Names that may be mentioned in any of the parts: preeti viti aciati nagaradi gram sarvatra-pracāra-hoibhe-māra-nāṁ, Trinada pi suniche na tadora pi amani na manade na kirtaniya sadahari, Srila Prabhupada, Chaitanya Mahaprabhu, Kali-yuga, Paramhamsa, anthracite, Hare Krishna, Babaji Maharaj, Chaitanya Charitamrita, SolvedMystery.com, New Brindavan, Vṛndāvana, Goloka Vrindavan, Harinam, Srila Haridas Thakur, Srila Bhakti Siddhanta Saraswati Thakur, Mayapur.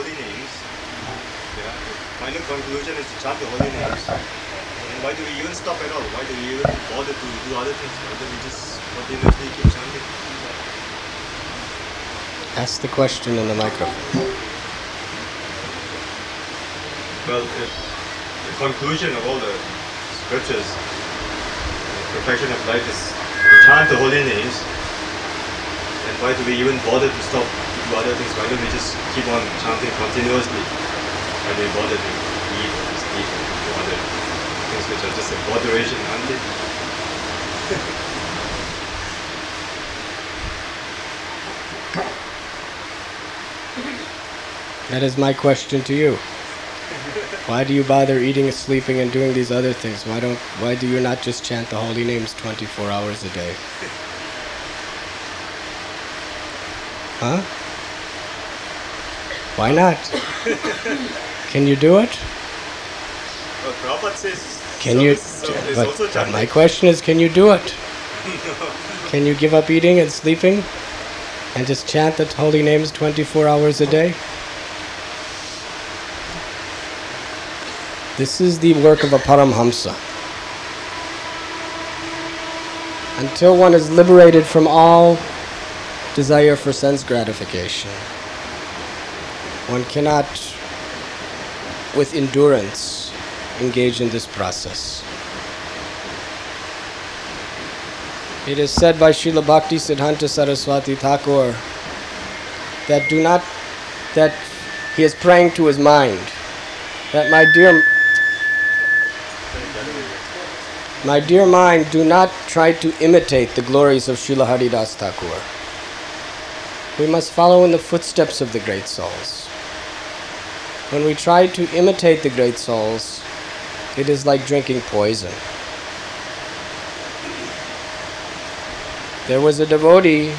holy names. Yeah. Final conclusion is to chant the holy names. And why do we even stop at all? Why do we even bother to do other things? Why do we just continuously keep chanting? Ask the question in the microphone. Well, the conclusion of all the scriptures, the perfection of life is to chant the holy names. And why do we even bother to stop to do other things? Why don't we just keep on chanting continuously? Why do we bother to eat or sleep or do other things which are just a botheration, aren't they? That is my question to you. Why do you bother eating, sleeping, and doing these other things? Why do you not just chant the holy names 24 hours a day? Huh? Why not? Can you do it? Well, Prabhupada says. Can you? But my question is, can you do it? Can you give up eating and sleeping, and just chant the holy names 24 hours a day? This is the work of a Paramhamsa. Until one is liberated from all desire for sense gratification, one cannot, with endurance, engage in this process. It is said by Srila Bhakti Siddhanta Saraswati Thakur that he is praying to his mind, that my dear mind, do not try to imitate the glories of Srila Haridas Thakur. We must follow in the footsteps of the great souls. When we try to imitate the great souls, it is like drinking poison. There was a devotee,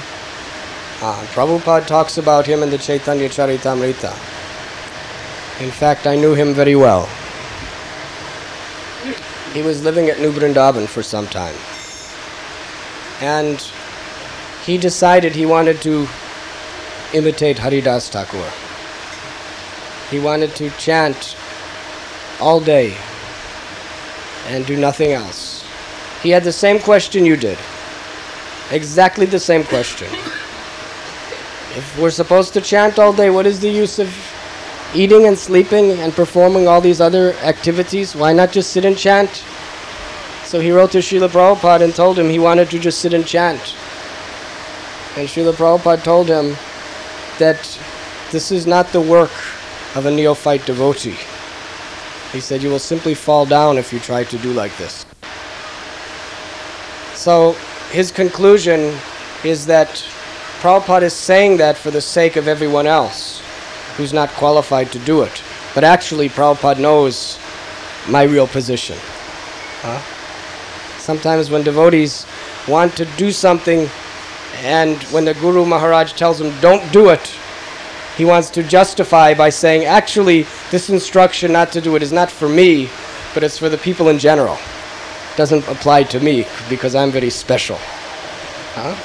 Prabhupada talks about him in the Chaitanya Charitamrita. In fact, I knew him very well. He was living at New Brindavan for some time. And he decided he wanted to imitate Haridas Thakur. He wanted to chant all day and do nothing else. He had the same question you did. Exactly the same question. If we're supposed to chant all day, what is the use of eating and sleeping and performing all these other activities? Why not just sit and chant? So he wrote to Srila Prabhupada and told him he wanted to just sit and chant. And Srila Prabhupada told him that this is not the work of a neophyte devotee. He said, you will simply fall down if you try to do like this. So his conclusion is that Prabhupada is saying that for the sake of everyone else who's not qualified to do it. But actually, Prabhupada knows my real position. Huh? Sometimes when devotees want to do something, and when the Guru Maharaj tells him, don't do it, he wants to justify by saying, actually, this instruction not to do it is not for me, but it's for the people in general. It doesn't apply to me, because I'm very special. Huh?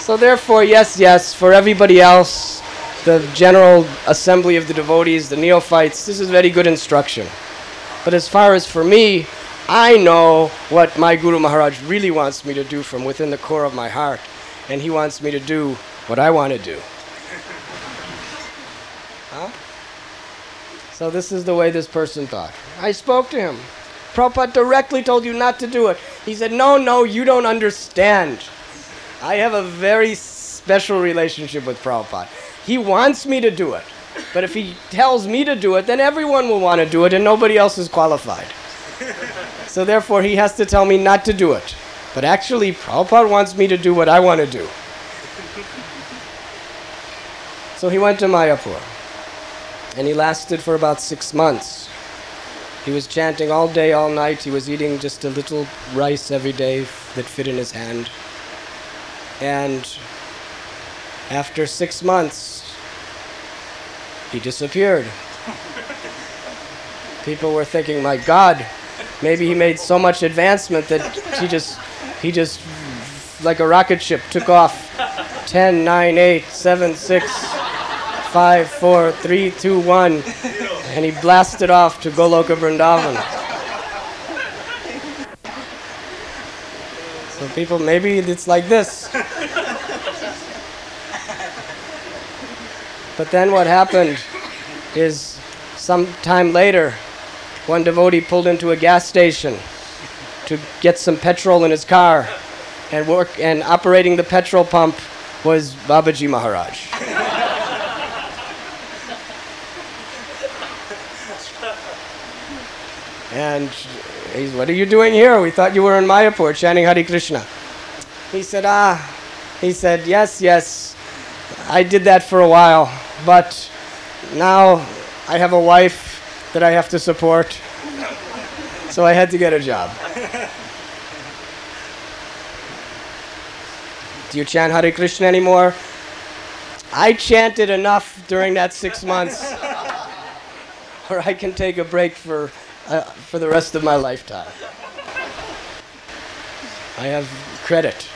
So therefore, yes, for everybody else, the general assembly of the devotees, the neophytes, this is very good instruction. But as far as for me, I know what my Guru Maharaj really wants me to do from within the core of my heart, and he wants me to do what I want to do. Huh? So this is the way this person thought. I spoke to him. Prabhupada directly told you not to do it. He said, no, you don't understand. I have a very special relationship with Prabhupada. He wants me to do it. But if he tells me to do it, then everyone will want to do it and nobody else is qualified. So therefore, he has to tell me not to do it. But actually, Prabhupada wants me to do what I want to do. So he went to Mayapur. And he lasted for about 6 months. He was chanting all day, all night. He was eating just a little rice every day that fit in his hand. And after 6 months, he disappeared. People were thinking, my God, maybe he made so much advancement that he just like a rocket ship, took off. 10, 9, 8, 7, 6, 5, 4, 3, 2, 1, and he blasted off to Goloka Vrindavan. So people, maybe it's like this. But then what happened is some time later, one devotee pulled into a gas station to get some petrol in his car, and operating the petrol pump was Babaji Maharaj. And he's, "What are you doing here? We thought you were in Mayapur chanting Hare Krishna." He said, yes, I did that for a while, but now I have a wife that I have to support, so I had to get a job. "Do you chant Hare Krishna anymore?" "I chanted enough during that 6 months, or I can take a break for the rest of my lifetime. I have credit.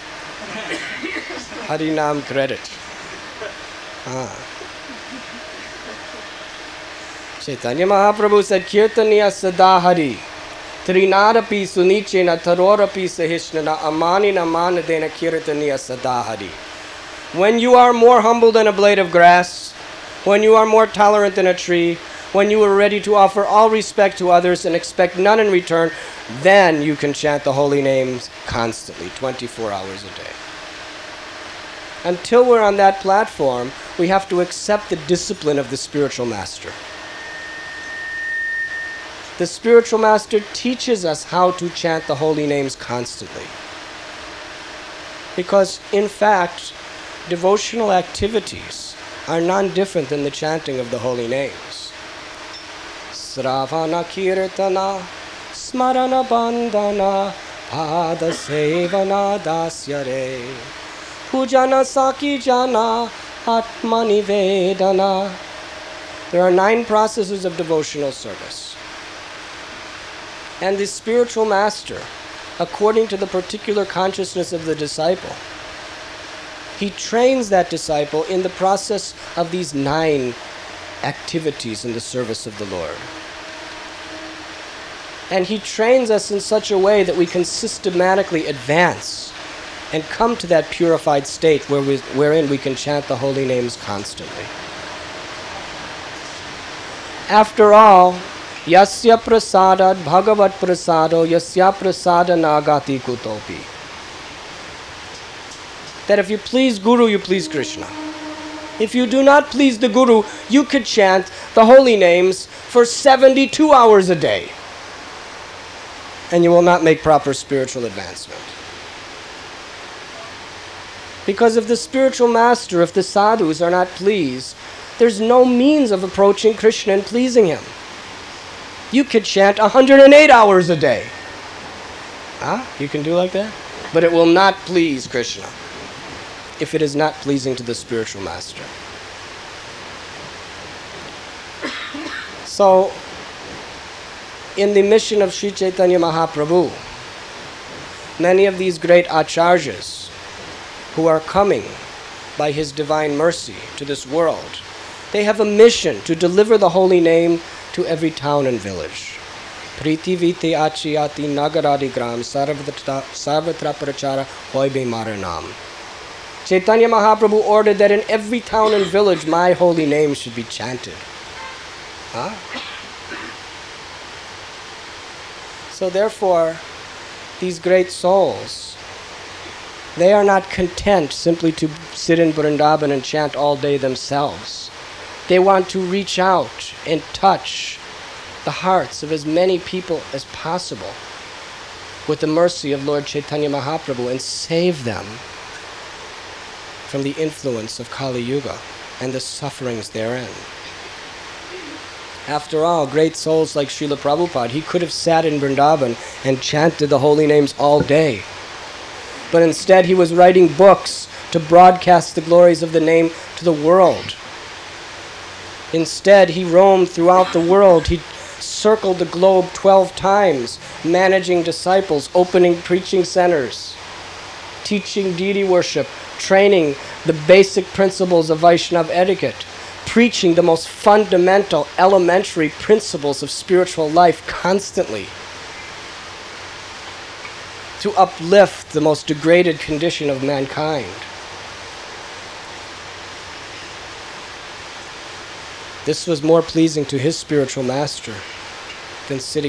Harinam credit." Chaitanya Mahaprabhu said, "Kirtaniya sadahari, Trinada pi suniche na tadora pi amani na manade na kirtaniya sadahari." When you are more humble than a blade of grass, when you are more tolerant than a tree, when you are ready to offer all respect to others and expect none in return, then you can chant the holy names constantly, 24 hours a day. Until we're on that platform, we have to accept the discipline of the spiritual master. The spiritual master teaches us how to chant the holy names constantly. Because, in fact, devotional activities are none different than the chanting of the holy names. Sravana kirtana, smarana bandhana, pada sevana dasyare, pujana saki jana, atmani vedana. There are 9 processes of devotional service. And the spiritual master, according to the particular consciousness of the disciple, he trains that disciple in the process of these 9 activities in the service of the Lord. And he trains us in such a way that we can systematically advance and come to that purified state wherein we can chant the holy names constantly. After all, Yasya prasada bhagavat prasado yasya prasada nagati kutopi. That if you please Guru, you please Krishna. If you do not please the Guru, you could chant the holy names for 72 hours a day, and you will not make proper spiritual advancement. Because if the spiritual master, if the sadhus are not pleased, there's no means of approaching Krishna and pleasing him. You could chant 108 hours a day. You can do like that? But it will not please Krishna if it is not pleasing to the spiritual master. So, in the mission of Sri Chaitanya Mahaprabhu, many of these great acharyas who are coming by his divine mercy to this world, they have a mission to deliver the holy name to every town and village. Preeti viti aciati nagaradi gram sarvatra-pracāra-hoibhe-māra-nāṁ. Chaitanya Mahaprabhu ordered that in every town and village my holy name should be chanted. So therefore, these great souls, they are not content simply to sit in Vrindavan and chant all day themselves. They want to reach out and touch the hearts of as many people as possible with the mercy of Lord Chaitanya Mahaprabhu and save them from the influence of Kali-yuga and the sufferings therein. After all, great souls like Srila Prabhupada, he could have sat in Vrindavan and chanted the holy names all day. But instead he was writing books to broadcast the glories of the name to the world. Instead, he roamed throughout the world. He circled the globe 12 times, managing disciples, opening preaching centers, teaching deity worship, training the basic principles of Vaishnava etiquette, preaching the most fundamental, elementary principles of spiritual life constantly to uplift the most degraded condition of mankind. This was more pleasing to his spiritual master than sitting